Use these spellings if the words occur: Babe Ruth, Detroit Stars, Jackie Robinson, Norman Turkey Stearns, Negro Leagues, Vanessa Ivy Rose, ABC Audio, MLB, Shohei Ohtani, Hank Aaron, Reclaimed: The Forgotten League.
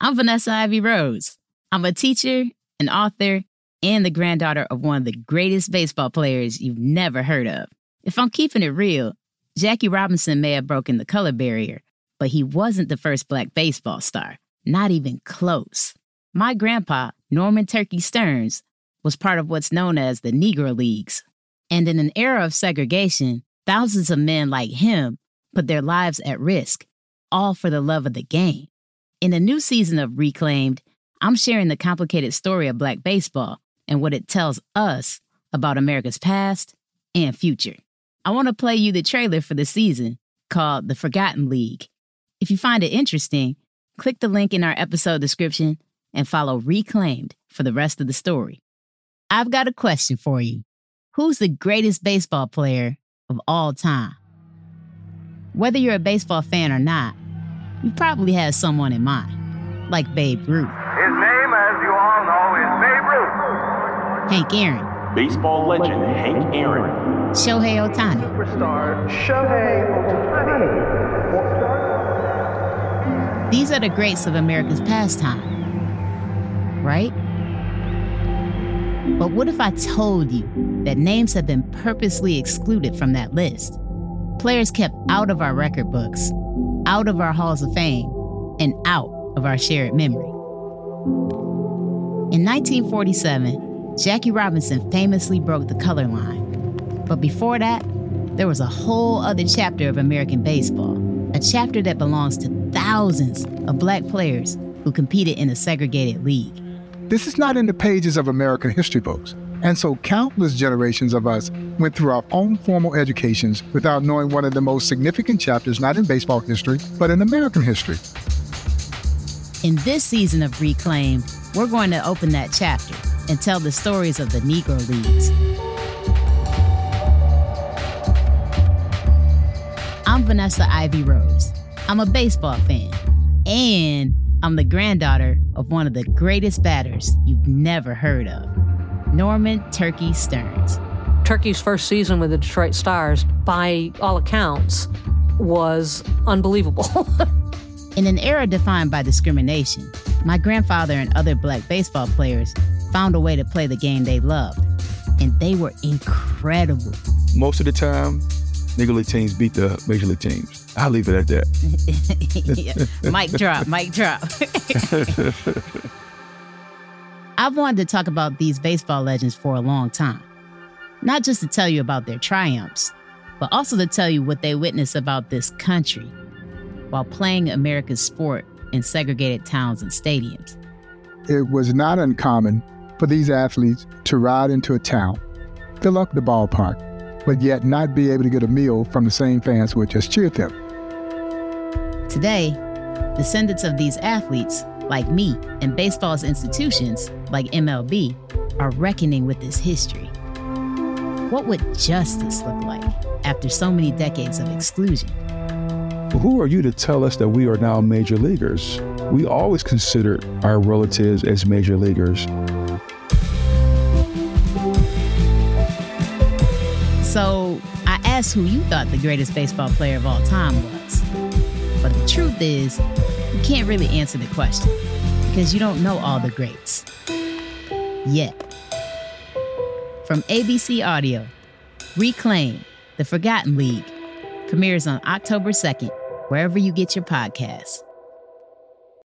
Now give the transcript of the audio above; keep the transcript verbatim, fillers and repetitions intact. I'm Vanessa Ivy Rose. I'm a teacher, an author, and the granddaughter of one of the greatest baseball players you've never heard of. If I'm keeping it real, Jackie Robinson may have broken the color barrier, but he wasn't the first black baseball star. Not even close. My grandpa, Norman Turkey Stearns, was part of what's known as the Negro Leagues. And in an era of segregation, thousands of men like him put their lives at risk, all for the love of the game. In a new season of Reclaimed, I'm sharing the complicated story of black baseball and what it tells us about America's past and future. I want to play you the trailer for the season called The Forgotten League. If you find it interesting, click the link in our episode description and follow Reclaimed for the rest of the story. I've got a question for you. Who's the greatest baseball player of all time? Whether you're a baseball fan or not, you probably have someone in mind, like Babe Ruth. His name, as you all know, is Babe Ruth. Hank Aaron. Baseball legend Hank Aaron. Shohei Ohtani. Superstar Shohei Ohtani. These are the greats of America's pastime, right? But what if I told you that names have been purposely excluded from that list? Players kept out of our record books, out of our halls of fame, and out of our shared memory. In nineteen forty-seven, Jackie Robinson famously broke the color line. But before that, there was a whole other chapter of American baseball, a chapter that belongs to thousands of black players who competed in a segregated league. This is not in the pages of American history books, and so countless generations of us went through our own formal educations without knowing one of the most significant chapters, not in baseball history, but in American history. In this season of Reclaim, we're going to open that chapter and tell the stories of the Negro Leagues. I'm Vanessa Ivy Rose. I'm a baseball fan, and I'm the granddaughter of one of the greatest batters you've never heard of, Norman Turkey Stearns. Turkey's first season with the Detroit Stars, by all accounts, was unbelievable. In an era defined by discrimination, my grandfather and other black baseball players found a way to play the game they loved, and they were incredible. Most of the time, Negro League teams beat the Major League teams. I'll leave it at that. Mic drop, mic drop. I've wanted to talk about these baseball legends for a long time. Not just to tell you about their triumphs, but also to tell you what they witnessed about this country while playing America's sport in segregated towns and stadiums. It was not uncommon for these athletes to ride into a town, fill up the ballpark, but yet not be able to get a meal from the same fans who had just cheered them. Today, descendants of these athletes, like me, and baseball's institutions, like M L B, are reckoning with this history. What would justice look like after so many decades of exclusion? Who are you to tell us that we are now major leaguers? We always considered our relatives as major leaguers. So I asked who you thought the greatest baseball player of all time was. But the truth is, you can't really answer the question because you don't know all the greats. Yet. From A B C Audio, Reclaim, The Forgotten League, premieres on October second, wherever you get your podcasts.